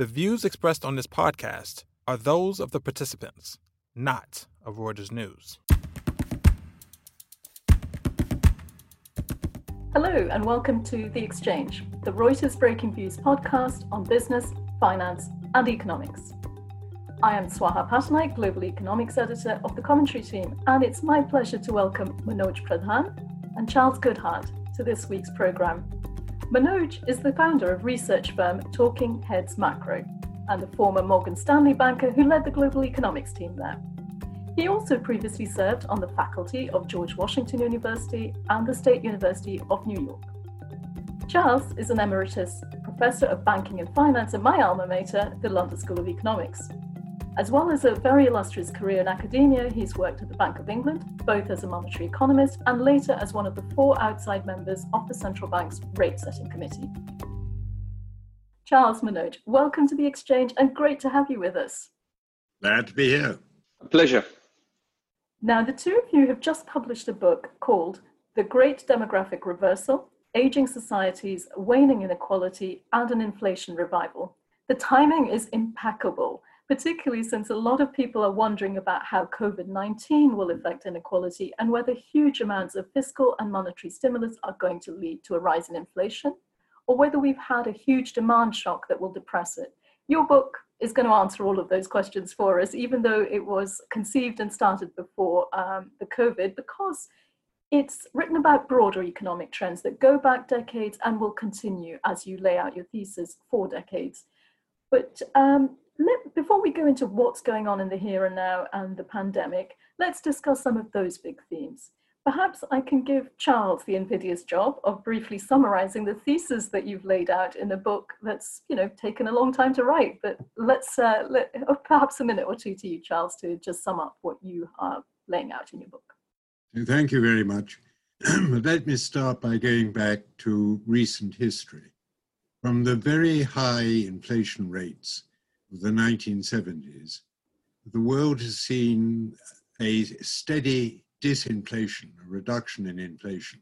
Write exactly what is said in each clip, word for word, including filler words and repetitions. The views expressed on this podcast are those of the participants, not of Reuters News. Hello and welcome to The Exchange, the Reuters Breaking Views podcast on business, finance and economics. I am Swaha Patanai, Global Economics Editor of the Commentary Team, and it's my pleasure to welcome Manoj Pradhan and Charles Goodhart to this week's programme. Manoj is the founder of research firm Talking Heads Macro and a former Morgan Stanley banker who led the Global Economics team there. He also previously served on the faculty of George Washington University and the State University of New York. Charles is an emeritus professor of banking and finance at my alma mater, the London School of Economics. As well as a very illustrious career in academia, he's worked at the Bank of England, both as a monetary economist and later as one of the four outside members of the central bank's rate-setting committee. Charles, Manoj, welcome to The Exchange and great to have you with us. Glad to be here. A pleasure. Now, the two of you have just published a book called The Great Demographic Reversal, Aging Societies, Waning Inequality and an Inflation Revival. The timing is impeccable, particularly since a lot of people are wondering about how COVID nineteen will affect inequality and whether huge amounts of fiscal and monetary stimulus are going to lead to a rise in inflation, or whether we've had a huge demand shock that will depress it. Your book is going to answer all of those questions for us, even though it was conceived and started before um, the COVID, because it's written about broader economic trends that go back decades and will continue as you lay out your thesis for decades. But um, Let, before we go into what's going on in the here and now and the pandemic, let's discuss some of those big themes. Perhaps I can give Charles the invidious job of briefly summarising the thesis that you've laid out in a book that's, you know, taken a long time to write. But let's uh, let, oh, perhaps a minute or two to you, Charles, to just sum up what you are laying out in your book. Thank you very much. Let me start by going back to recent history. From the very high inflation rates of the nineteen seventies, the world has seen a steady disinflation, a reduction in inflation.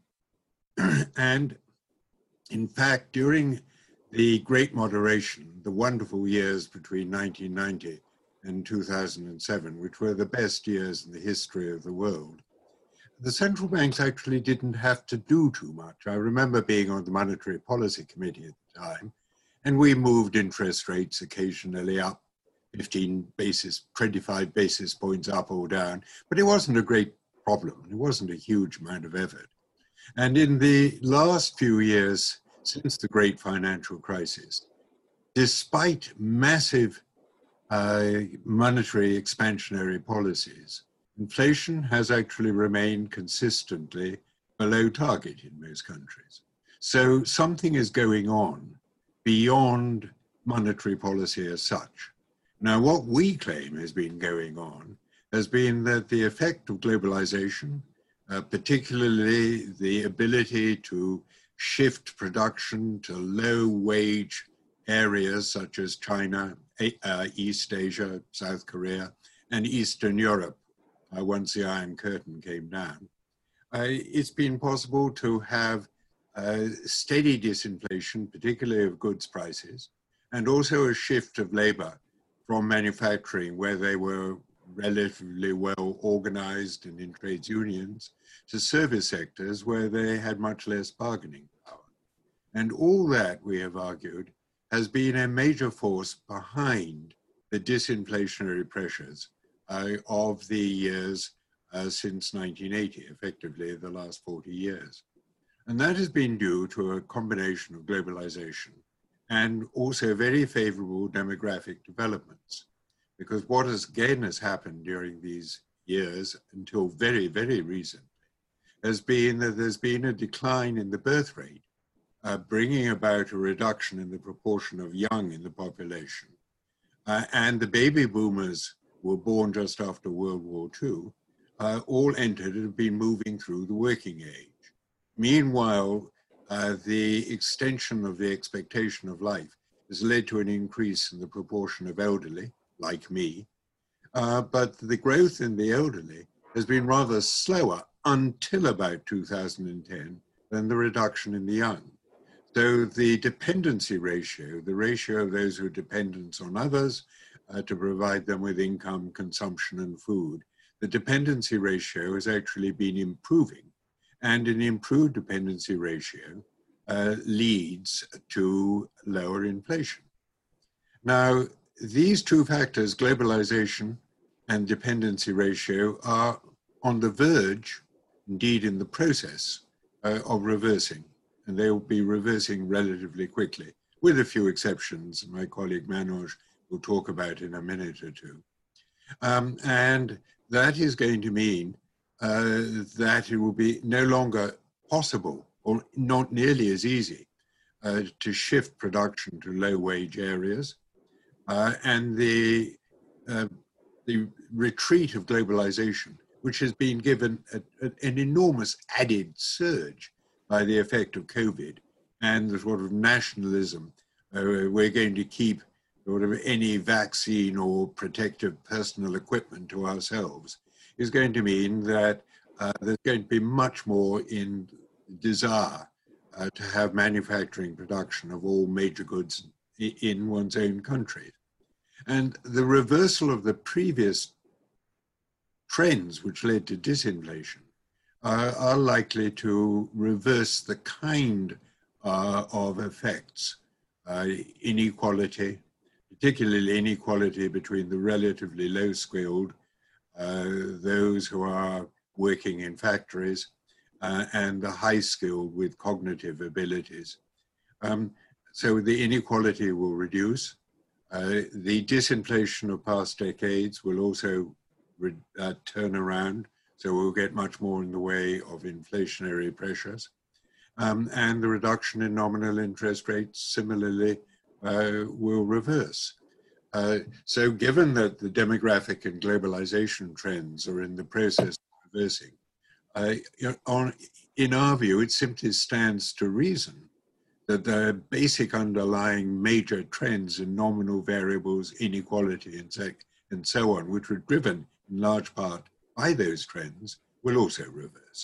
And in fact, during the Great Moderation, the wonderful years between nineteen ninety and two thousand seven, which were the best years in the history of the world, the central banks actually didn't have to do too much. I remember being on the Monetary Policy Committee at the time, and we moved interest rates occasionally up, fifteen basis, twenty-five basis points up or down, but it wasn't a great problem. It wasn't a huge amount of effort. And in the last few years, since the great financial crisis, despite massive uh, monetary expansionary policies, inflation has actually remained consistently below target in most countries. So something is going on beyond monetary policy as such. Now, what we claim has been going on has been that the effect of globalization, uh, particularly the ability to shift production to low-wage areas such as China, uh, East Asia, South Korea, and Eastern Europe, uh, once the Iron Curtain came down, uh, it's been possible to have Uh, steady disinflation, particularly of goods prices, and also a shift of labor from manufacturing, where they were relatively well organized and in trades unions, to service sectors where they had much less bargaining power. And all that, we have argued, has been a major force behind the disinflationary pressures uh, of the years uh, since nineteen eighty, effectively the last forty years. And that has been due to a combination of globalization and also very favorable demographic developments. Because what has again has happened during these years until very, very recently has been that there's been a decline in the birth rate, uh, bringing about a reduction in the proportion of young in the population. Uh, and the baby boomers were born just after World War Two, uh, all entered and have been moving through the working age. Meanwhile, uh, the extension of the expectation of life has led to an increase in the proportion of elderly, like me, uh, but the growth in the elderly has been rather slower until about two thousand ten than the reduction in the young. So the dependency ratio, the ratio of those who are dependent on others uh, to provide them with income, consumption, and food, the dependency ratio has actually been improving. And an improved dependency ratio uh, leads to lower inflation. Now, these two factors, globalization and dependency ratio, are on the verge, indeed in the process, uh, of reversing. And they will be reversing relatively quickly, with a few exceptions. My colleague Manoj will talk about in a minute or two. Um, and that is going to mean uh, that it will be no longer possible, or not nearly as easy, uh, to shift production to low-wage areas. Uh, and the, uh, the retreat of globalization, which has been given a, a, an enormous added surge by the effect of COVID and the sort of nationalism, uh, we're going to keep sort of any vaccine or protective personal equipment to ourselves, is going to mean that uh, there's going to be much more in desire uh, to have manufacturing production of all major goods in one's own country. And the reversal of the previous trends which led to disinflation Uh, are likely to reverse the kind uh, of effects, uh, inequality, particularly inequality between the relatively low-skilled, uh, those who are working in factories, uh, and the high-skilled with cognitive abilities. Um, so the inequality will reduce. Uh, the disinflation of past decades will also re- uh, turn around. So we'll get much more in the way of inflationary pressures. Um, and the reduction in nominal interest rates similarly uh, will reverse. Uh, so given that the demographic and globalization trends are in the process of reversing, uh, on, in our view, it simply stands to reason that the basic underlying major trends in nominal variables, inequality, and, sec- and so on, which were driven in large part by those trends, will also reverse.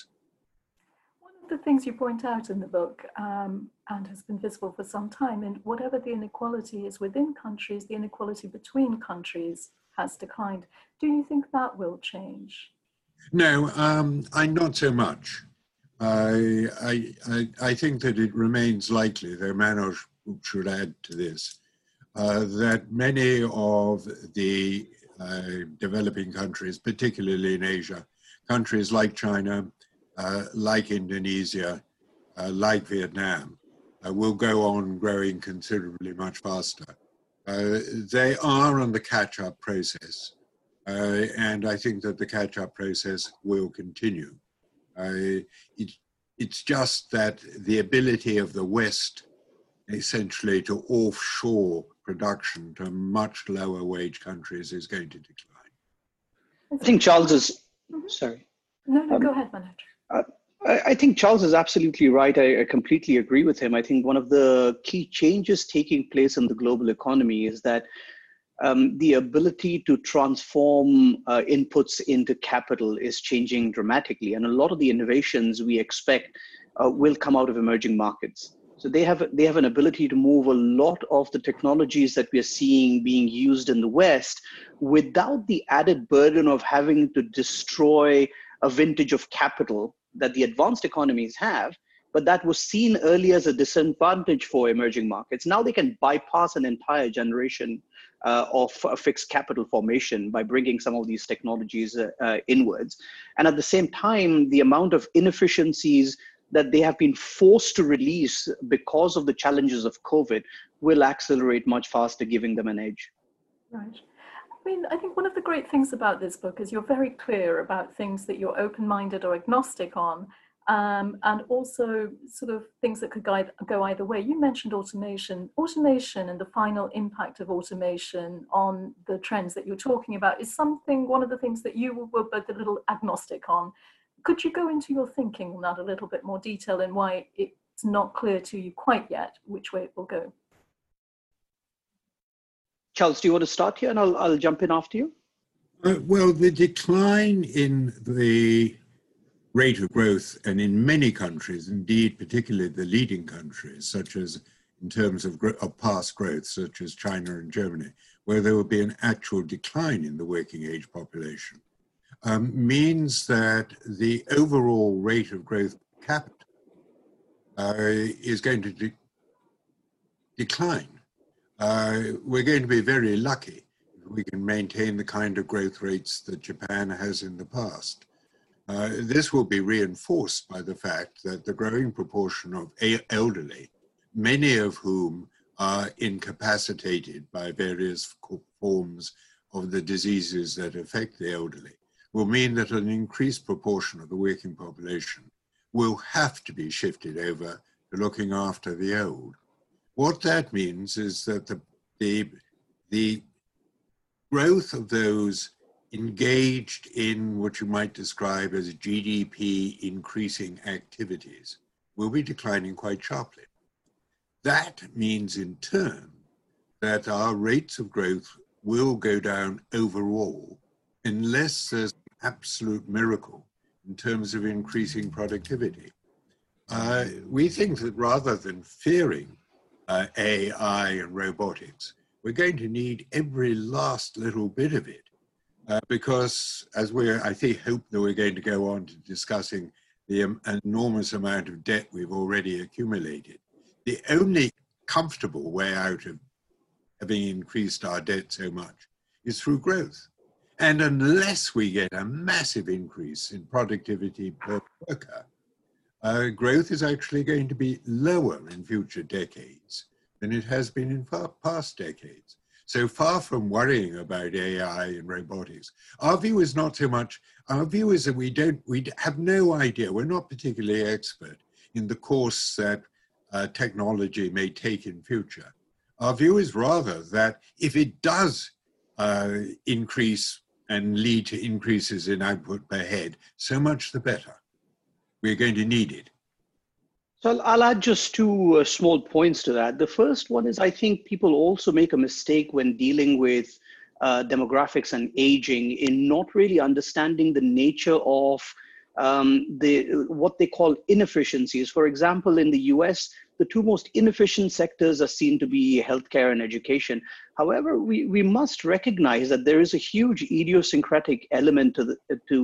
One of the things you point out in the book, um, and has been visible for some time, and whatever the inequality is within countries, the inequality between countries has declined. Do you think that will change? No, um, I not so much. I, I, I, I think that it remains likely, though Manoj should add to this, uh, that many of the Uh, developing countries, particularly in Asia, countries like China, uh, like Indonesia, uh, like Vietnam, uh, will go on growing considerably much faster. Uh, they are on the catch-up process, uh, and I think that the catch-up process will continue. Uh, it, it's just that the ability of the West, essentially, to offshore production to much lower wage countries is going to decline. I think Charles is, mm-hmm. sorry. No, no, um, go ahead, Manoj. Uh, I, I think Charles is absolutely right. I, I completely agree with him. I think one of the key changes taking place in the global economy is that um, the ability to transform uh, inputs into capital is changing dramatically. And a lot of the innovations we expect uh, will come out of emerging markets. So they have they have an ability to move a lot of the technologies that we are seeing being used in the West without the added burden of having to destroy a vintage of capital that the advanced economies have, but that was seen earlier as a disadvantage for emerging markets. Now they can bypass an entire generation uh, of uh, fixed capital formation by bringing some of these technologies uh, uh, inwards. And at the same time, the amount of inefficiencies that they have been forced to release because of the challenges of COVID will accelerate much faster, giving them an edge. Right. I mean, I think one of the great things about this book is you're very clear about things that you're open-minded or agnostic on, um, and also sort of things that could guide, go either way. You mentioned automation. Automation and the final impact of automation on the trends that you're talking about is something, one of the things that you were both a little agnostic on. Could you go into your thinking on that a little bit more detail and why it's not clear to you quite yet which way it will go? Charles, do you want to start here and I'll, I'll jump in after you? Uh, well, the decline in the rate of growth, and in many countries, indeed, particularly the leading countries, such as in terms of, of past growth, such as China and Germany, where there will be an actual decline in the working age population, um, means that the overall rate of growth per capita uh, is going to de decline. Uh, we're going to be very lucky if we can maintain the kind of growth rates that Japan has in the past. Uh, this will be reinforced by the fact that the growing proportion of elderly, many of whom are incapacitated by various forms of the diseases that affect the elderly, will mean that an increased proportion of the working population will have to be shifted over to looking after the old. What that means is that the, the, the growth of those engaged in what you might describe as G D P increasing activities will be declining quite sharply. That means in turn that our rates of growth will go down overall unless there's an absolute miracle in terms of increasing productivity. Uh, we think that rather than fearing uh, A I and robotics, we're going to need every last little bit of it uh, because as we're, I think, hope that we're going to go on to discussing the um, enormous amount of debt we've already accumulated. The only comfortable way out of having increased our debt so much is through growth. And unless we get a massive increase in productivity per worker, uh, growth is actually going to be lower in future decades than it has been in far past decades. So far from worrying about A I and robotics, our view is not so much, our view is that we don't, we have no idea, we're not particularly expert in the course that Uh, technology may take in future. Our view is rather that if it does uh, increase and lead to increases in output per head, so much the better. We're going to need it. So I'll, I'll add just two uh, small points to that. The first one is I think people also make a mistake when dealing with uh, demographics and aging in not really understanding the nature of Um, the, what they call inefficiencies. For example, in the U S, the two most inefficient sectors are seen to be healthcare and education. However, we, we must recognize that there is a huge idiosyncratic element to the, to,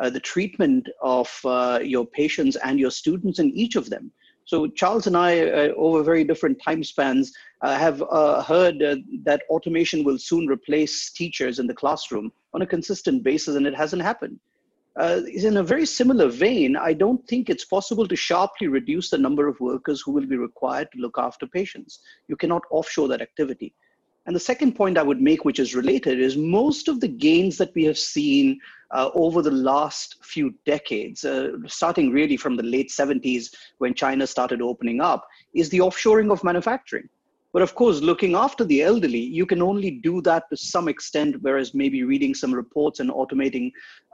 uh, the treatment of uh, your patients and your students in each of them. So Charles and I, uh, over very different time spans, uh, have uh, heard uh, that automation will soon replace teachers in the classroom on a consistent basis, and it hasn't happened. Uh, in a very similar vein, I don't think it's possible to sharply reduce the number of workers who will be required to look after patients. You cannot offshore that activity. And the second point I would make, which is related, is most of the gains that we have seen uh, over the last few decades, uh, starting really from the late seventies when China started opening up, is the offshoring of manufacturing. But of course, looking after the elderly, you can only do that to some extent, whereas maybe reading some reports and automating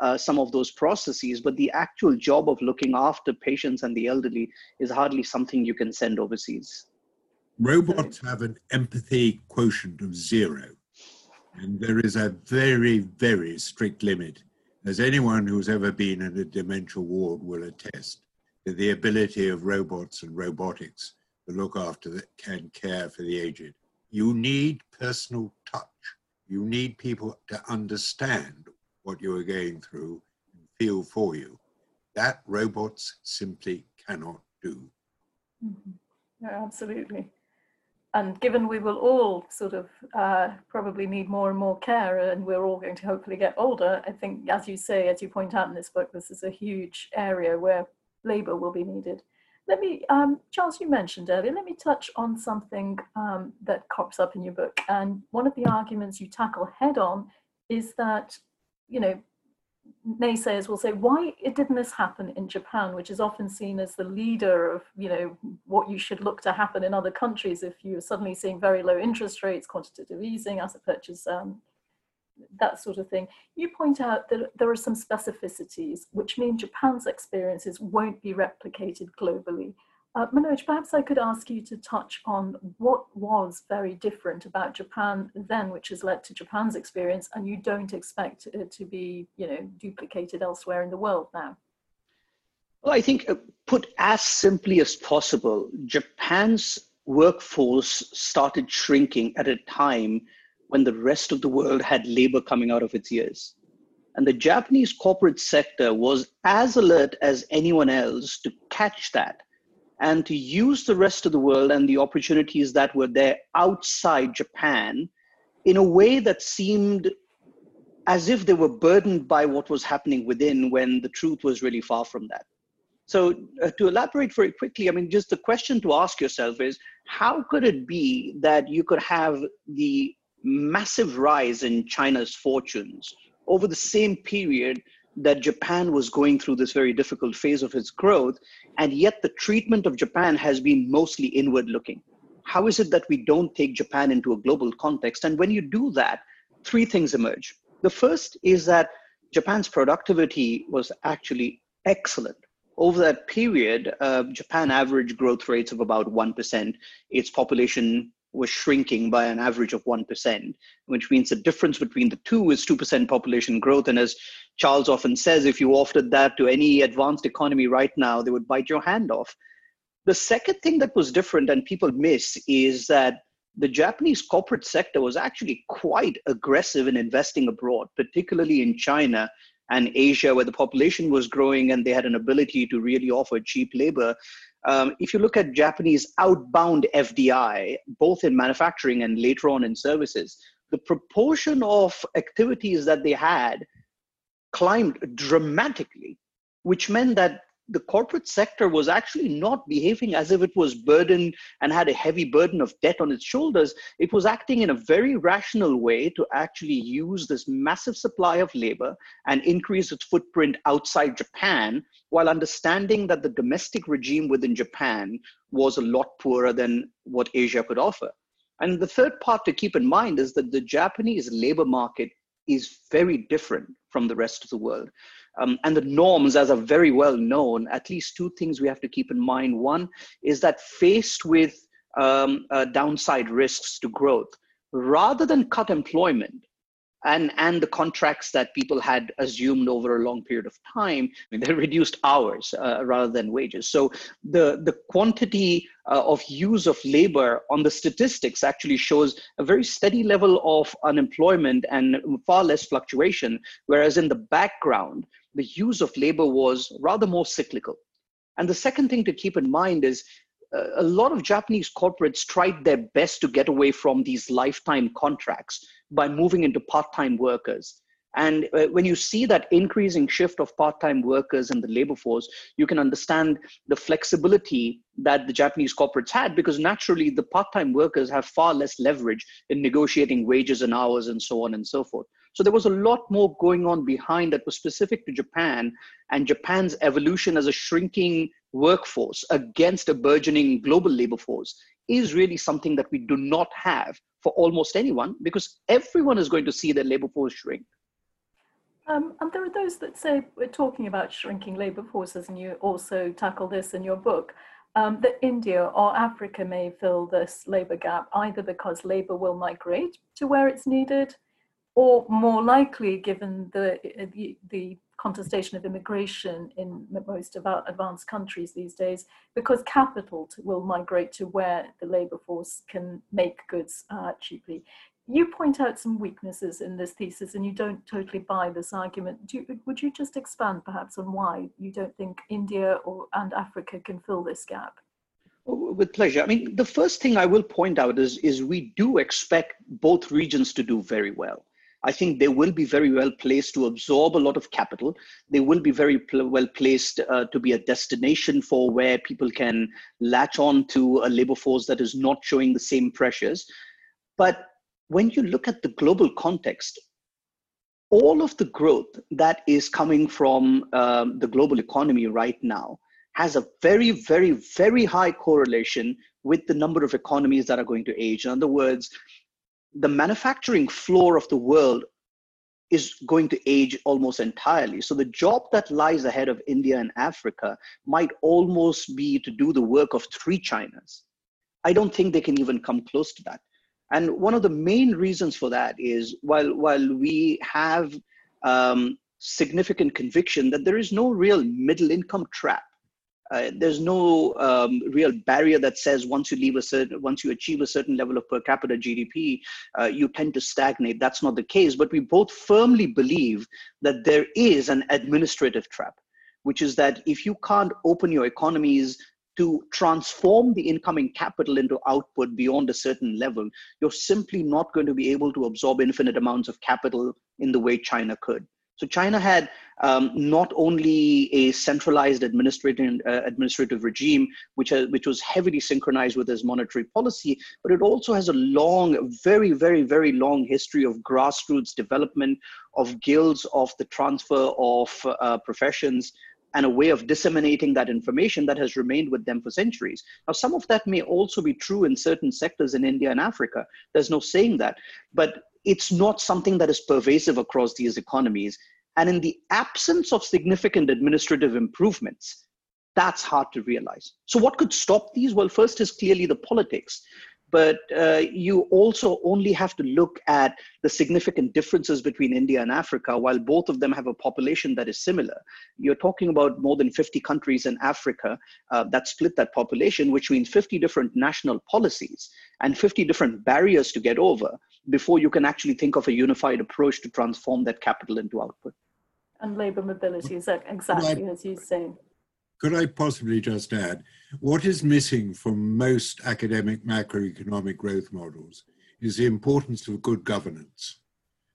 uh, some of those processes. But the actual job of looking after patients and the elderly is hardly something you can send overseas. Robots have an empathy quotient of zero. And there is a very, very strict limit, as anyone who's ever been in a dementia ward will attest, to the ability of robots and robotics to look after the, and care for the aged. You need personal touch. You need people to understand what you are going through and feel for you. That robots simply cannot do. Mm-hmm. Yeah, absolutely. And given we will all sort of uh, probably need more and more care, and we're all going to hopefully get older, I think, as you say, as you point out in this book, this is a huge area where labour will be needed. Let me, um, Charles, you mentioned earlier, let me touch on something um, that crops up in your book. And one of the arguments you tackle head on is that, you know, naysayers will say, why didn't this happen in Japan, which is often seen as the leader of, you know, what you should look to happen in other countries if you're suddenly seeing very low interest rates, quantitative easing, asset purchase, um, that sort of thing. You point out that there are some specificities, which mean Japan's experiences won't be replicated globally. Uh, Manoj, perhaps I could ask you to touch on what was very different about Japan then, which has led to Japan's experience, and you don't expect it to be, you know, duplicated elsewhere in the world now. Well, I think uh, put as simply as possible, Japan's workforce started shrinking at a time when the rest of the world had labor coming out of its ears. And the Japanese corporate sector was as alert as anyone else to catch that and to use the rest of the world and the opportunities that were there outside Japan in a way that seemed as if they were burdened by what was happening within, when the truth was really far from that. So uh, to elaborate very quickly, I mean, just the question to ask yourself is, how could it be that you could have the massive rise in China's fortunes over the same period that Japan was going through this very difficult phase of its growth, and yet the treatment of Japan has been mostly inward looking? How is it that we don't take Japan into a global context? And when you do that, three things emerge. The first is that Japan's productivity was actually excellent. Over that period, uh, Japan averaged growth rates of about one percent. Its population was shrinking by an average of one percent, which means the difference between the two is two percent population growth. And as Charles often says, if you offered that to any advanced economy right now, they would bite your hand off. The second thing that was different and people miss is that the Japanese corporate sector was actually quite aggressive in investing abroad, particularly in China and Asia, where the population was growing and they had an ability to really offer cheap labor. Um, if you look at Japanese outbound F D I, both in manufacturing and later on in services, the proportion of activities that they had climbed dramatically, which meant that the corporate sector was actually not behaving as if it was burdened and had a heavy burden of debt on its shoulders. It was acting in a very rational way to actually use this massive supply of labor and increase its footprint outside Japan, while understanding that the domestic regime within Japan was a lot poorer than what Asia could offer. And the third part to keep in mind is that the Japanese labor market is very different from the rest of the world. Um, and the norms, as are very well known, at least two things we have to keep in mind. One is that faced with um, uh, downside risks to growth, rather than cut employment and, and the contracts that people had assumed over a long period of time, I mean, they reduced hours uh, rather than wages. So the, the quantity uh, of use of labor on the statistics actually shows a very steady level of unemployment and far less fluctuation, whereas in the background, the use of labor was rather more cyclical. And the second thing to keep in mind is uh, a lot of Japanese corporates tried their best to get away from these lifetime contracts by moving into part-time workers. And uh, when you see that increasing shift of part-time workers in the labor force, you can understand the flexibility that the Japanese corporates had, because naturally the part-time workers have far less leverage in negotiating wages and hours and so on and so forth. So there was a lot more going on behind that was specific to Japan, and Japan's evolution as a shrinking workforce against a burgeoning global labor force is really something that we do not have for almost anyone, because everyone is going to see their labor force shrink. Um, and there are those that say, we're talking about shrinking labor forces, and you also tackle this in your book, um, that India or Africa may fill this labor gap, either because labor will migrate to where it's needed, or more likely, given the, the, the contestation of immigration in most of our advanced countries these days, because capital will migrate to where the labor force can make goods uh, cheaply. You point out some weaknesses in this thesis, and you don't totally buy this argument. Do you, would you just expand perhaps on why you don't think India or, and Africa can fill this gap? With pleasure. I mean, the first thing I will point out is, is we do expect both regions to do very well. I think they will be very well placed to absorb a lot of capital. They will be very pl- well placed uh, to be a destination for where people can latch on to a labor force that is not showing the same pressures. But when you look at the global context, all of the growth that is coming from um, the global economy right now has a very, very, very high correlation with the number of economies that are going to age. In other words, the manufacturing floor of the world is going to age almost entirely. So the job that lies ahead of India and Africa might almost be to do the work of three Chinas. I don't think they can even come close to that. And one of the main reasons for that is while, while we have um, significant conviction that there is no real middle income trap Uh, there's no um, real barrier that says once you leave a certain, once you achieve a certain level of per capita G D P, uh, you tend to stagnate. That's not the case. But we both firmly believe that there is an administrative trap, which is that if you can't open your economies to transform the incoming capital into output beyond a certain level, you're simply not going to be able to absorb infinite amounts of capital in the way China could. So China had um, not only a centralized administrative, uh, administrative regime, which, has, which was heavily synchronized with its monetary policy, but it also has a long, very, very, very long history of grassroots development, of guilds, of the transfer of uh, professions, and a way of disseminating that information that has remained with them for centuries. Now, some of that may also be true in certain sectors in India and Africa. There's no saying that, but it's not something that is pervasive across these economies. And in the absence of significant administrative improvements, that's hard to realize. So what could stop these? Well, first is clearly the politics, but uh, you also only have to look at the significant differences between India and Africa. While both of them have a population that is similar, you're talking about more than fifty countries in Africa uh, that split that population, which means fifty different national policies and fifty different barriers to get over before you can actually think of a unified approach to transform that capital into output. And labor mobility is exactly as you say. Could I possibly just add, what is missing from most academic macroeconomic growth models is the importance of good governance.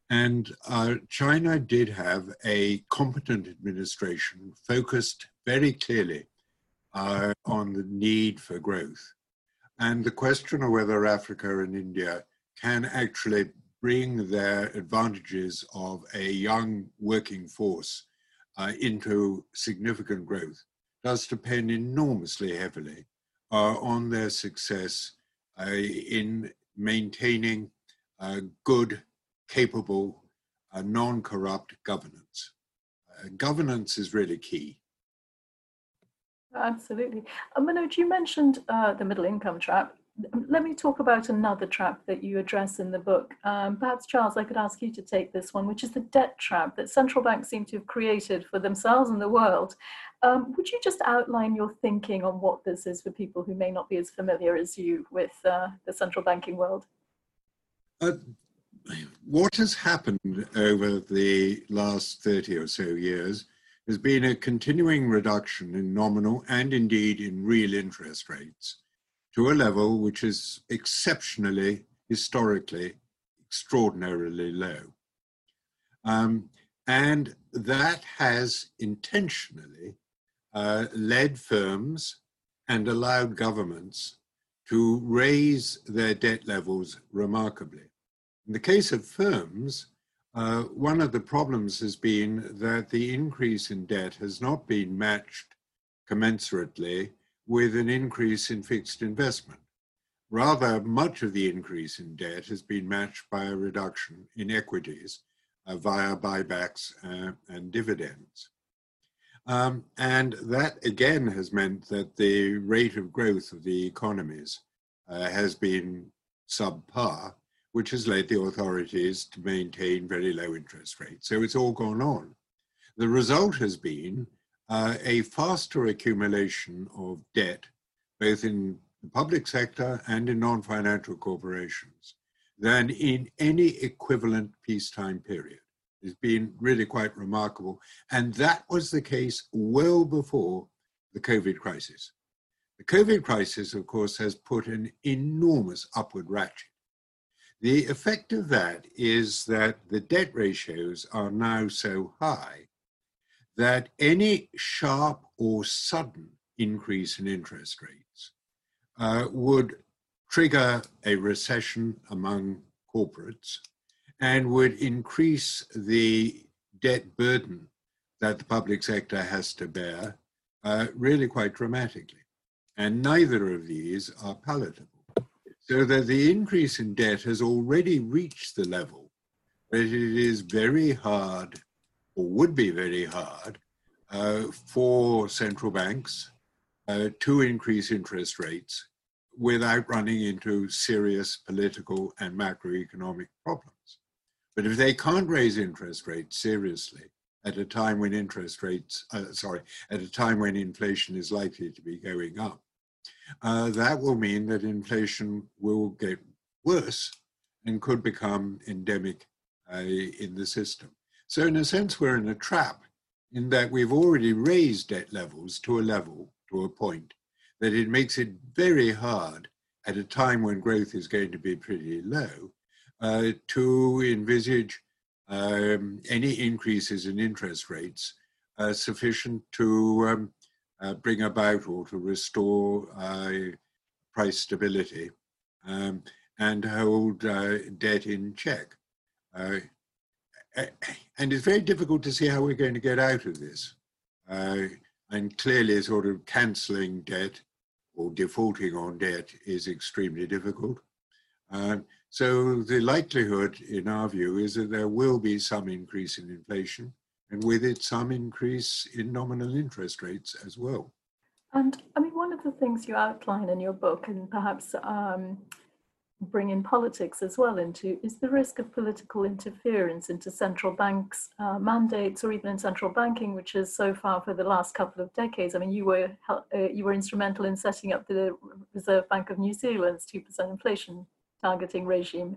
And uh, China did have a competent administration focused very clearly uh, on the need for growth. And the question of whether Africa and India can actually bring their advantages of a young working force uh, into significant growth does depend enormously heavily uh, on their success uh, in maintaining uh, good, capable, uh, non-corrupt governance. Uh, governance is really key. Absolutely. And Manoj, you mentioned uh, the middle income trap. Let me talk about another trap that you address in the book. Um, perhaps, Charles, I could ask you to take this one, which is the debt trap that central banks seem to have created for themselves and the world. Um, would you just outline your thinking on what this is for people who may not be as familiar as you with uh, the central banking world? Uh, what has happened over the last thirty or so years has been a continuing reduction in nominal and indeed in real interest rates, to a level which is exceptionally, historically, extraordinarily low. Um, and that has intentionally uh, led firms and allowed governments to raise their debt levels remarkably. In the case of firms, uh, one of the problems has been that the increase in debt has not been matched commensurately with an increase in fixed investment. Rather, much of the increase in debt has been matched by a reduction in equities uh, via buybacks uh, and dividends. Um, and that again has meant that the rate of growth of the economies uh, has been subpar, which has led the authorities to maintain very low interest rates. So it's all gone on. The result has been Uh, a faster accumulation of debt, both in the public sector and in non-financial corporations, than in any equivalent peacetime period. It's been really quite remarkable. And that was the case well before the COVID crisis. The COVID crisis, of course, has put an enormous upward ratchet. The effect of that is that the debt ratios are now so high that any sharp or sudden increase in interest rates uh, would trigger a recession among corporates and would increase the debt burden that the public sector has to bear uh, really quite dramatically. And neither of these are palatable. So that the increase in debt has already reached the level that it is very hard, or would be very hard, uh, for central banks uh, to increase interest rates without running into serious political and macroeconomic problems. But if they can't raise interest rates seriously at a time when interest rates, uh, sorry, at a time when inflation is likely to be going up. Uh, that will mean that inflation will get worse and could become endemic uh, in the system. So in a sense, we're in a trap in that we've already raised debt levels to a level, to a point, that it makes it very hard at a time when growth is going to be pretty low uh, to envisage um, any increases in interest rates uh, sufficient to um, uh, bring about or to restore uh, price stability um, and hold uh, debt in check. Uh, and it's very difficult to see how we're going to get out of this. Uh, and clearly sort of cancelling debt or defaulting on debt is extremely difficult. Um, so the likelihood, in our view, is that there will be some increase in inflation, and with it some increase in nominal interest rates as well. And I mean, one of the things you outline in your book, and perhaps um, bring in politics as well into, is the risk of political interference into central banks' uh, mandates, or even in central banking, which is so far for the last couple of decades. I mean, you were uh, you were instrumental in setting up the Reserve Bank of New Zealand's two percent inflation targeting regime.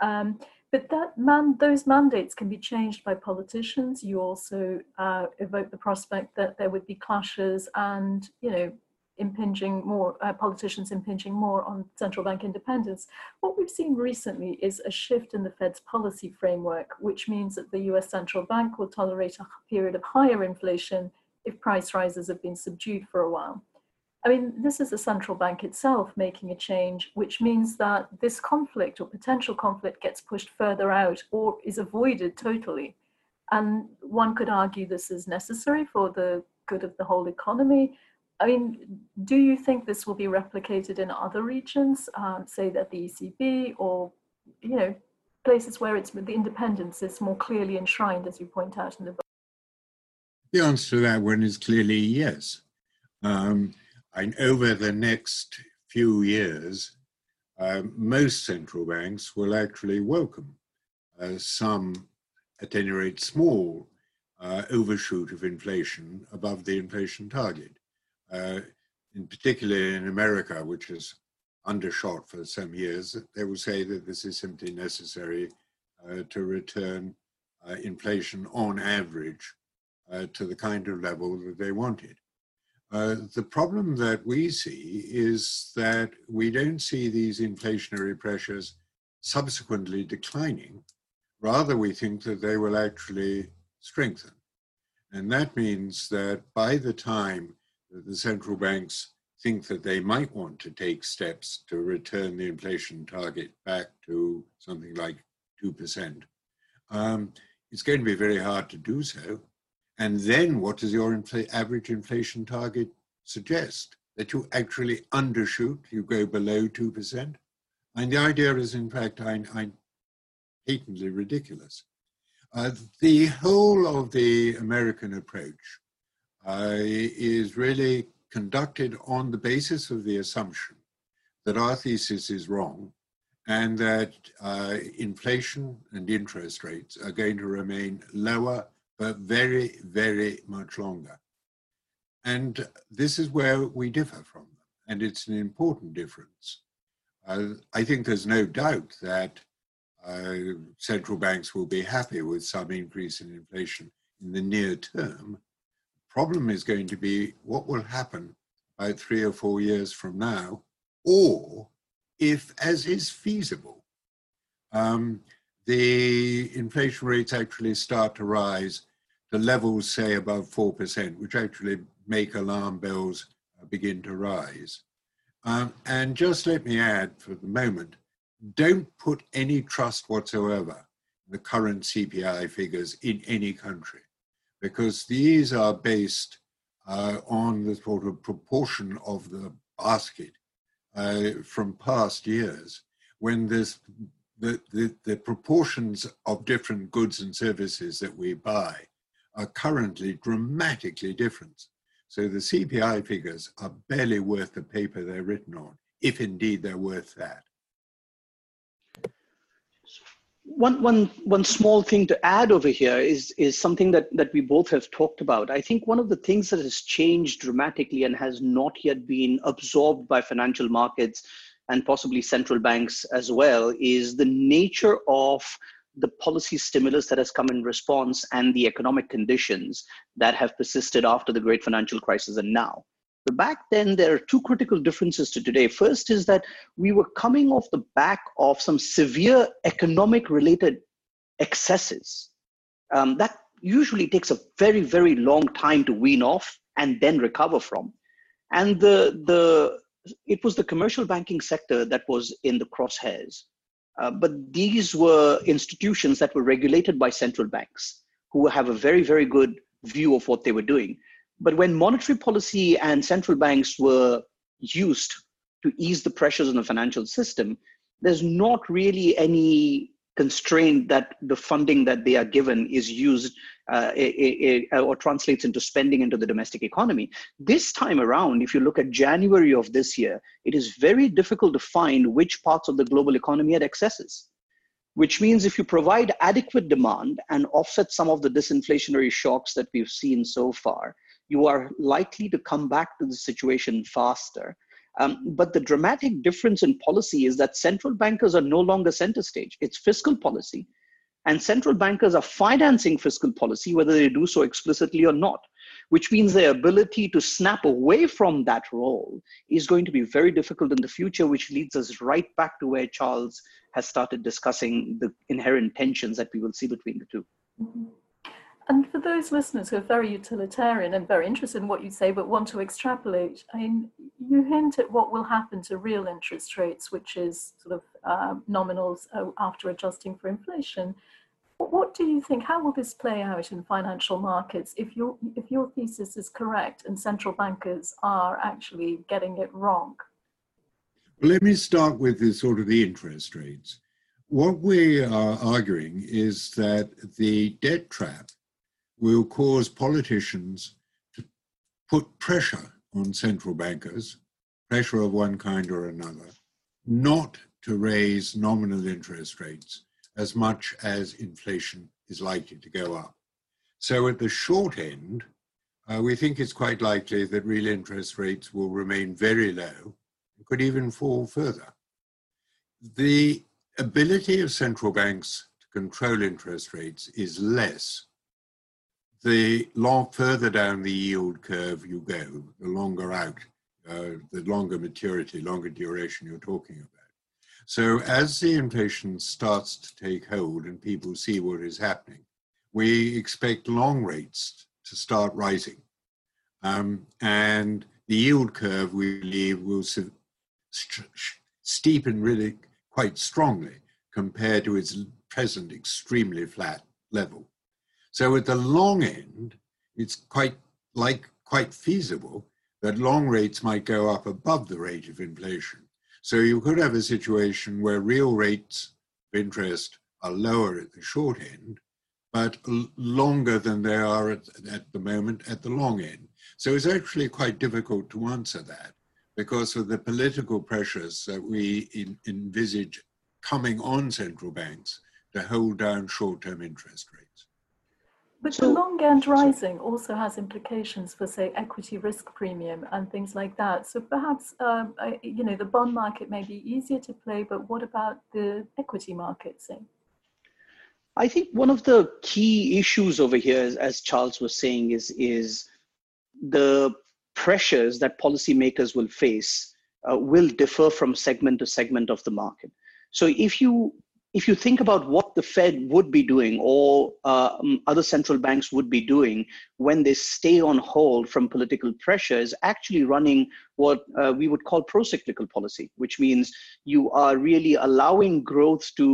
Um, but that man, those mandates can be changed by politicians. You also uh, evoke the prospect that there would be clashes and, you know, impinging more, uh, politicians impinging more on central bank independence. What we've seen recently is a shift in the Fed's policy framework, which means that the U S central bank will tolerate a period of higher inflation if price rises have been subdued for a while. I mean, this is the central bank itself making a change, which means that this conflict or potential conflict gets pushed further out or is avoided totally. And one could argue this is necessary for the good of the whole economy. I mean, do you think this will be replicated in other regions, um, say that the E C B, or, you know, places where it's the independence is more clearly enshrined, as you point out in the book? The answer to that one is clearly yes. Um, and over the next few years, uh, most central banks will actually welcome uh, some, at any rate, small uh, overshoot of inflation above the inflation target. Uh, in particular in America, which has undershot for some years, they will say that this is simply necessary uh, to return uh, inflation on average uh, to the kind of level that they wanted. Uh, the problem that we see is that we don't see these inflationary pressures subsequently declining. Rather, we think that they will actually strengthen. And that means that by the time the central banks think that they might want to take steps to return the inflation target back to something like two percent. Um, it's going to be very hard to do so. And then what does your infl- average inflation target suggest? That you actually undershoot, you go below two percent? And the idea is, in fact, I, I patently ridiculous. Uh, the whole of the American approach Uh, is really conducted on the basis of the assumption that our thesis is wrong and that uh, inflation and interest rates are going to remain lower for very, very much longer. And this is where we differ from them, and it's an important difference. Uh, I think there's no doubt that uh, central banks will be happy with some increase in inflation in the near term. Problem is going to be what will happen about three or four years from now, or if, as is feasible, um, the inflation rates actually start to rise to levels, say, above four percent, which actually make alarm bells begin to rise. Um, and just let me add for the moment, don't put any trust whatsoever in the current C P I figures in any country, because these are based uh, on the sort of proportion of the basket uh, from past years, when this, the, the, the proportions of different goods and services that we buy are currently dramatically different. So the C P I figures are barely worth the paper they're written on, if indeed they're worth that. One, one, one small thing to add over here is, is something that, that we both have talked about. I think one of the things that has changed dramatically and has not yet been absorbed by financial markets and possibly central banks as well is the nature of the policy stimulus that has come in response and the economic conditions that have persisted after the great financial crisis and now. But back then, there are two critical differences to today. First is that we were coming off the back of some severe economic-related excesses. Um, that usually takes a very, very long time to wean off and then recover from. And the, the, it was the commercial banking sector that was in the crosshairs. Uh, but these were institutions that were regulated by central banks who have a very, very good view of what they were doing. But when monetary policy and central banks were used to ease the pressures on the financial system, there's not really any constraint that the funding that they are given is used uh, it, it, or translates into spending into the domestic economy. This time around, if you look at January of this year, it is very difficult to find which parts of the global economy had excesses, which means if you provide adequate demand and offset some of the disinflationary shocks that we've seen so far, you are likely to come back to the situation faster. Um, but the dramatic difference in policy is that central bankers are no longer center stage. It's fiscal policy, and central bankers are financing fiscal policy, whether they do so explicitly or not, which means their ability to snap away from that role is going to be very difficult in the future, which leads us right back to where Charles has started discussing the inherent tensions that we will see between the two. Mm-hmm. And for those listeners who are very utilitarian and very interested in what you say, but want to extrapolate, I mean, you hint at what will happen to real interest rates, which is sort of uh, nominals uh, after adjusting for inflation. But what do you think? How will this play out in financial markets if your if your thesis is correct and central bankers are actually getting it wrong? Let me start with the sort of the interest rates. What we are arguing is that the debt trap will cause politicians to put pressure on central bankers, pressure of one kind or another, not to raise nominal interest rates as much as inflation is likely to go up. So at the short end, uh, we think it's quite likely that real interest rates will remain very low and could even fall further. The ability of central banks to control interest rates is less. The long, further down the yield curve you go, the longer out, uh, the longer maturity, longer duration you're talking about. So as the inflation starts to take hold and people see what is happening, we expect long rates to start rising. Um, and the yield curve, we believe, will st- steepen really quite strongly compared to its present extremely flat level. So at the long end, it's quite like quite feasible that long rates might go up above the rate of inflation. So you could have a situation where real rates of interest are lower at the short end, but longer than they are at, at the moment at the long end. So it's actually quite difficult to answer that because of the political pressures that we in, envisage coming on central banks to hold down short-term interest rates. But the long end rising also has implications for, say, equity risk premium and things like that. So perhaps, um, I, you know, the bond market may be easier to play, but what about the equity market, say? I think one of the key issues over here, is, as Charles was saying, is, is the pressures that policymakers will face uh, will differ from segment to segment of the market. So if you If you think about what the Fed would be doing or uh, other central banks would be doing when they stay on hold from political pressure is actually running what uh, we would call procyclical policy, which means you are really allowing growth to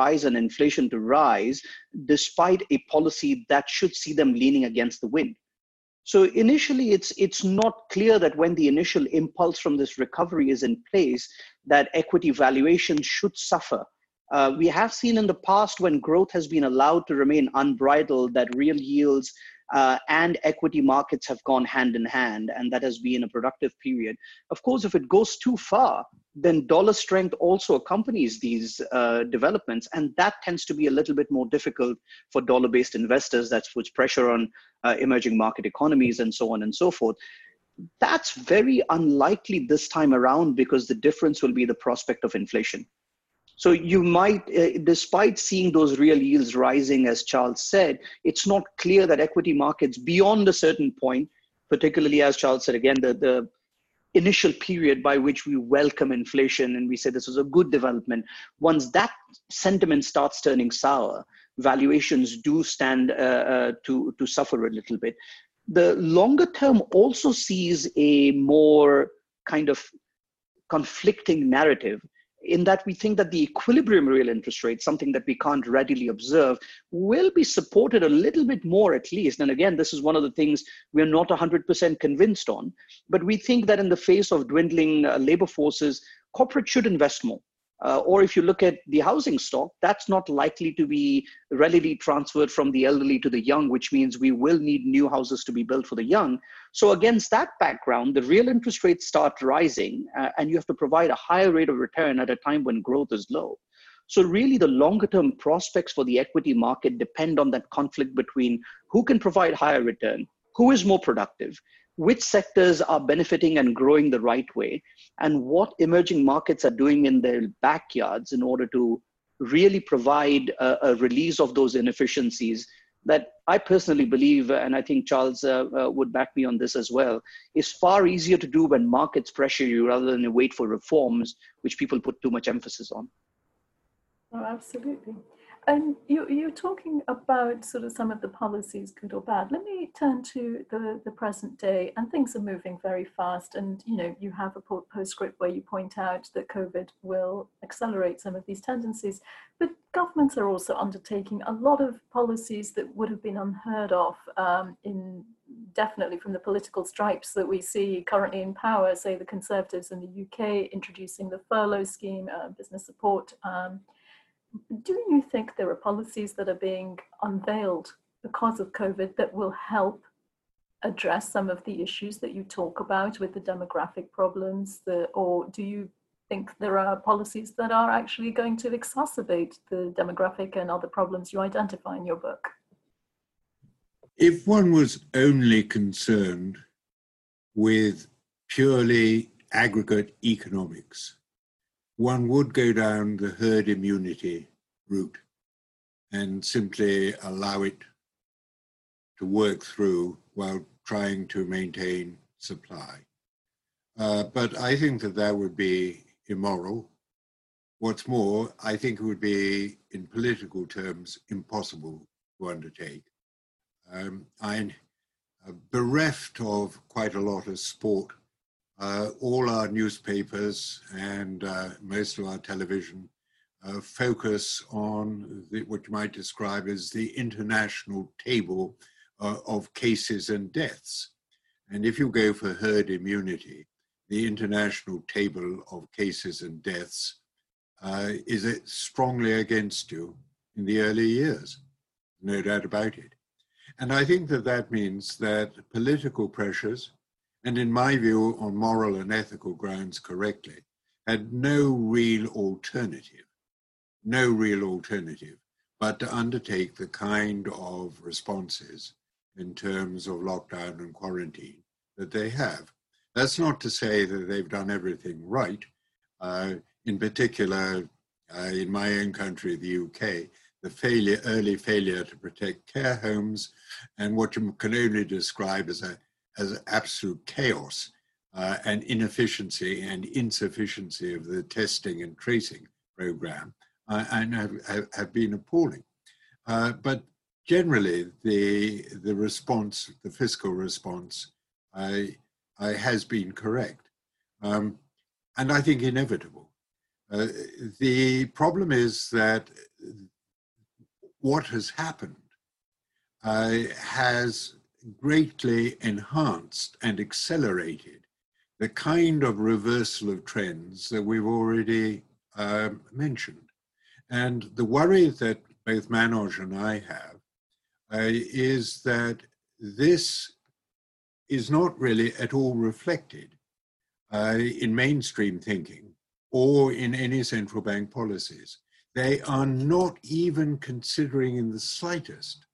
rise and inflation to rise despite a policy that should see them leaning against the wind. So initially, it's it's not clear that when the initial impulse from this recovery is in place, that equity valuations should suffer. Uh, we have seen in the past when growth has been allowed to remain unbridled that real yields uh, and equity markets have gone hand in hand, and that has been a productive period. Of course, if it goes too far, then dollar strength also accompanies these uh, developments. And that tends to be a little bit more difficult for dollar-based investors. That puts pressure on uh, emerging market economies and so on and so forth. That's very unlikely this time around because the difference will be the prospect of inflation. So you might, uh, despite seeing those real yields rising, as Charles said, it's not clear that equity markets beyond a certain point, particularly as Charles said, again, the, the initial period by which we welcome inflation and we say this was a good development. Once that sentiment starts turning sour, valuations do stand uh, uh, to, to suffer a little bit. The longer term also sees a more kind of conflicting narrative in that we think that the equilibrium real interest rate, something that we can't readily observe, will be supported a little bit more at least. And again, this is one of the things we're not one hundred percent convinced on, but we think that in the face of dwindling uh, labor forces, corporates should invest more. Uh, or if you look at the housing stock, that's not likely to be readily transferred from the elderly to the young, which means we will need new houses to be built for the young. So against that background, the real interest rates start rising, uh, and you have to provide a higher rate of return at a time when growth is low. So really the longer term prospects for the equity market depend on that conflict between who can provide higher return, who is more productive, which sectors are benefiting and growing the right way, and what emerging markets are doing in their backyards in order to really provide a, a release of those inefficiencies that I personally believe, and I think Charles uh, uh, would back me on this as well, is far easier to do when markets pressure you rather than wait for reforms, which people put too much emphasis on. Oh, absolutely. And you, you're talking about sort of some of the policies, good or bad. Let me turn to the, the present day, and things are moving very fast. And, you know, you have a postscript where you point out that COVID will accelerate some of these tendencies. But governments are also undertaking a lot of policies that would have been unheard of um, in definitely from the political stripes that we see currently in power, say the Conservatives in the U K introducing the furlough scheme, uh, business support. Um, Do you think there are policies that are being unveiled because of COVID that will help address some of the issues that you talk about with the demographic problems, the, or do you think there are policies that are actually going to exacerbate the demographic and other problems you identify in your book? If one was only concerned with purely aggregate economics, one would go down the herd immunity route and simply allow it to work through while trying to maintain supply. Uh, but I think that that would be immoral. What's more, I think it would be, in political terms, impossible to undertake. Um, I'm bereft of quite a lot of sport. Uh, all our newspapers and uh, most of our television uh, focus on the, what you might describe as the international table uh, of cases and deaths. And if you go for herd immunity, the international table of cases and deaths uh, is strongly against you in the early years, no doubt about it. And I think that that means that political pressures, and in my view, on moral and ethical grounds correctly, had no real alternative, no real alternative, but to undertake the kind of responses in terms of lockdown and quarantine that they have. That's not to say that they've done everything right. Uh, in particular, uh, in my own country, the U K, the failure, early failure to protect care homes and what you can only describe as a as absolute chaos uh, and inefficiency and insufficiency of the testing and tracing program uh, and have, have been appalling. Uh, but generally, the, the response, the fiscal response, uh, uh, has been correct. Um, and I think inevitable. Uh, the problem is that what has happened uh, has greatly enhanced and accelerated the kind of reversal of trends that we've already um, mentioned. And the worry that both Manoj and I have uh, is that this is not really at all reflected uh, in mainstream thinking or in any central bank policies. They are not even considering in the slightest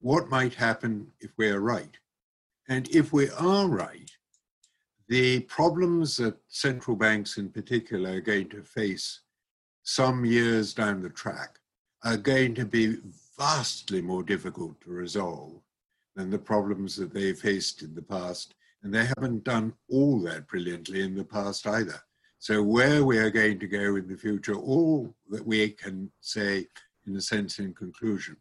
what might happen if we are right. And if we are right, the problems that central banks in particular are going to face some years down the track are going to be vastly more difficult to resolve than the problems that they faced in the past. And they haven't done all that brilliantly in the past either. So where we are going to go in the future, all that we can say, in a sense, in conclusion,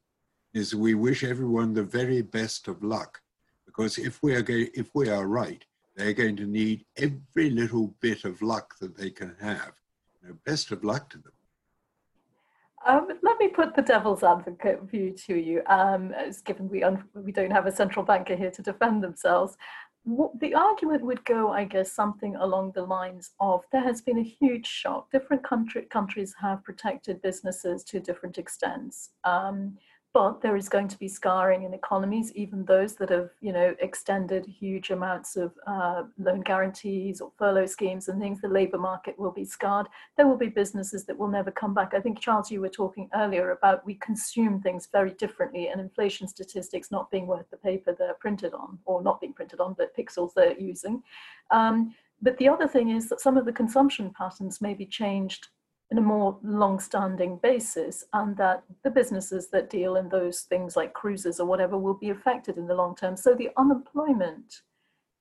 is we wish everyone the very best of luck. Because if we are go- if we are right, they're going to need every little bit of luck that they can have. Now, best of luck to them. Um, let me put the devil's advocate view to you, um, as given we un- we don't have a central banker here to defend themselves. What, the argument would go, I guess, something along the lines of, there has been a huge shock. Different country- countries have protected businesses to different extents. Um, But there is going to be scarring in economies, even those that have, you know, extended huge amounts of uh, loan guarantees or furlough schemes and things. The labour market will be scarred. There will be businesses that will never come back. I think, Charles, you were talking earlier about we consume things very differently, and inflation statistics not being worth the paper they're printed on, or not being printed on, but pixels they're using. Um, but the other thing is that some of the consumption patterns may be changed in a more long-standing basis, and that the businesses that deal in those things like cruises or whatever will be affected in the long term. So the unemployment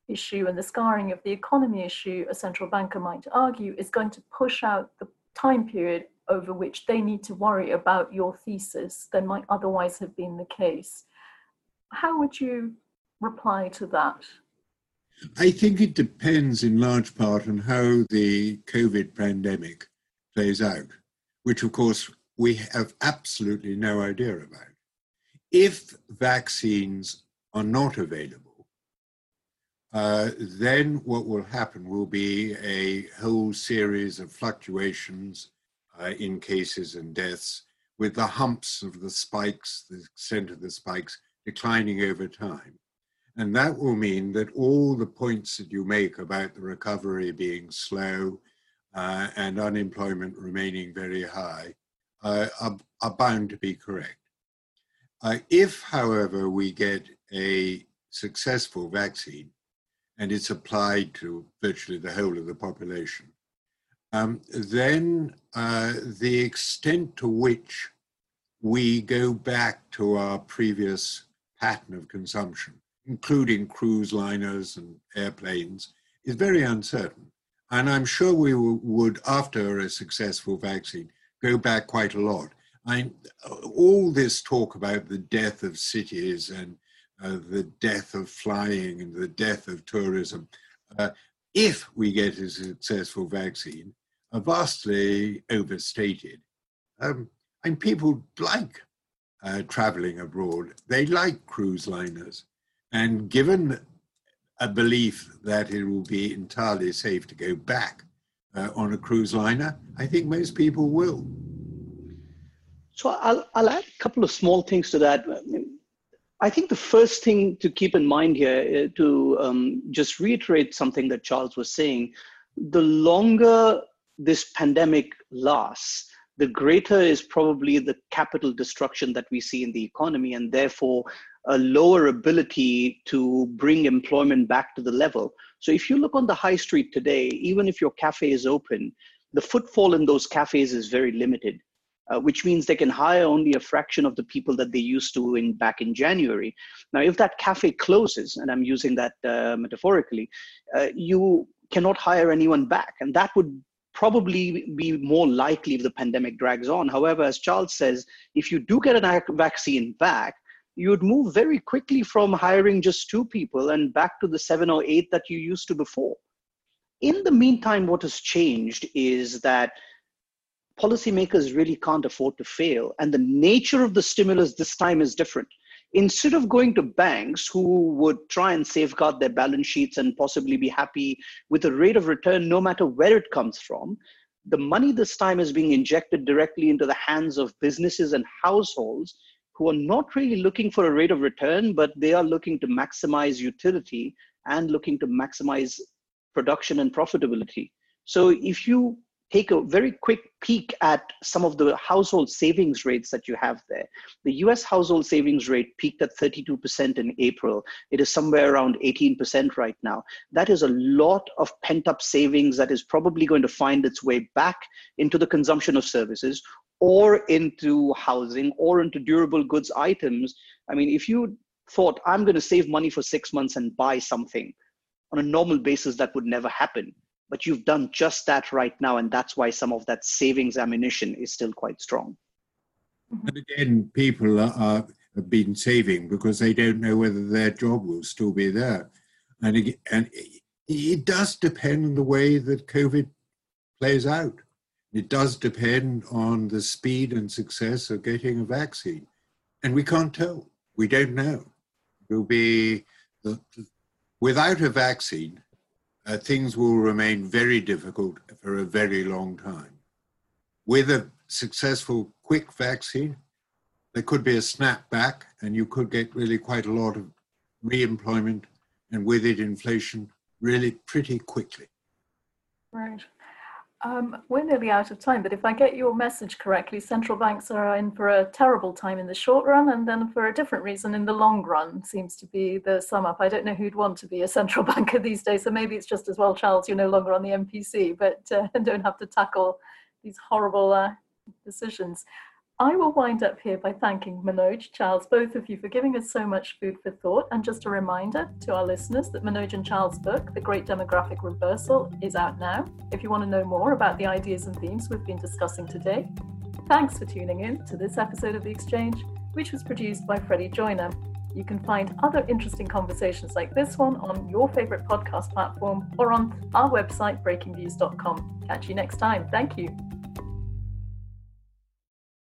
issue and the scarring of the economy issue, a central banker might argue, is going to push out the time period over which they need to worry about your thesis than might otherwise have been the case. How would you reply to that? I think it depends in large part on how the COVID pandemic plays out, which of course we have absolutely no idea about. If vaccines are not available, uh, then what will happen will be a whole series of fluctuations uh, in cases and deaths, with the humps of the spikes, the extent of the spikes, declining over time. And that will mean that all the points that you make about the recovery being slow, Uh, and unemployment remaining very high, uh, are, are bound to be correct. Uh, if, however, we get a successful vaccine and it's applied to virtually the whole of the population, um, then uh, the extent to which we go back to our previous pattern of consumption, including cruise liners and airplanes, is very uncertain. And I'm sure we would, after a successful vaccine, go back quite a lot. I, all this talk about the death of cities and uh, the death of flying and the death of tourism, uh, if we get a successful vaccine, are vastly overstated. Um, and people like uh, traveling abroad. They like cruise liners. And given a belief that it will be entirely safe to go back uh, on a cruise liner, I think most people will. So I'll, I'll add a couple of small things to that. I think the first thing to keep in mind here, to um, just reiterate something that Charles was saying, the longer this pandemic lasts, the greater is probably the capital destruction that we see in the economy, and therefore a lower ability to bring employment back to the level. So if you look on the high street today, even if your cafe is open, the footfall in those cafes is very limited, uh, which means they can hire only a fraction of the people that they used to in back in January. Now, if that cafe closes, and I'm using that uh, metaphorically, uh, you cannot hire anyone back. And that would probably be more likely if the pandemic drags on. However, as Charles says, if you do get a vaccine back, you would move very quickly from hiring just two people and back to the seven or eight that you used to before. In the meantime, what has changed is that policymakers really can't afford to fail. And the nature of the stimulus this time is different. Instead of going to banks who would try and safeguard their balance sheets and possibly be happy with a rate of return no matter where it comes from, the money this time is being injected directly into the hands of businesses and households who are not really looking for a rate of return, but they are looking to maximize utility and looking to maximize production and profitability. So if you take a very quick peek at some of the household savings rates that you have there. The U S household savings rate peaked at thirty-two percent in April. It is somewhere around eighteen percent right now. That is a lot of pent-up savings that is probably going to find its way back into the consumption of services or into housing or into durable goods items. I mean, if you thought, I'm going to save money for six months and buy something, on a normal basis, that would never happen. But you've done just that right now, and that's why some of that savings ammunition is still quite strong. And again, people are, are, have been saving because they don't know whether their job will still be there. And, it, and it, it does depend on the way that COVID plays out. It does depend on the speed and success of getting a vaccine. And we can't tell. We don't know. It will be the, the, without a vaccine, Uh, things will remain very difficult for a very long time. With a successful quick vaccine, there could be a snapback and you could get really quite a lot of re-employment and with it inflation really pretty quickly. Right. Um, we're nearly out of time, but if I get your message correctly, central banks are in for a terrible time in the short run and then for a different reason in the long run seems to be the sum up. I don't know who'd want to be a central banker these days, so maybe it's just as well, Charles, you're no longer on the M P C, but uh, don't have to tackle these horrible uh, decisions. I will wind up here by thanking Manoj, Charles, both of you for giving us so much food for thought. And just a reminder to our listeners that Manoj and Charles' book, The Great Demographic Reversal, is out now. If you want to know more about the ideas and themes we've been discussing today, thanks for tuning in to this episode of The Exchange, which was produced by Freddie Joyner. You can find other interesting conversations like this one on your favourite podcast platform or on our website, breaking views dot com. Catch you next time. Thank you.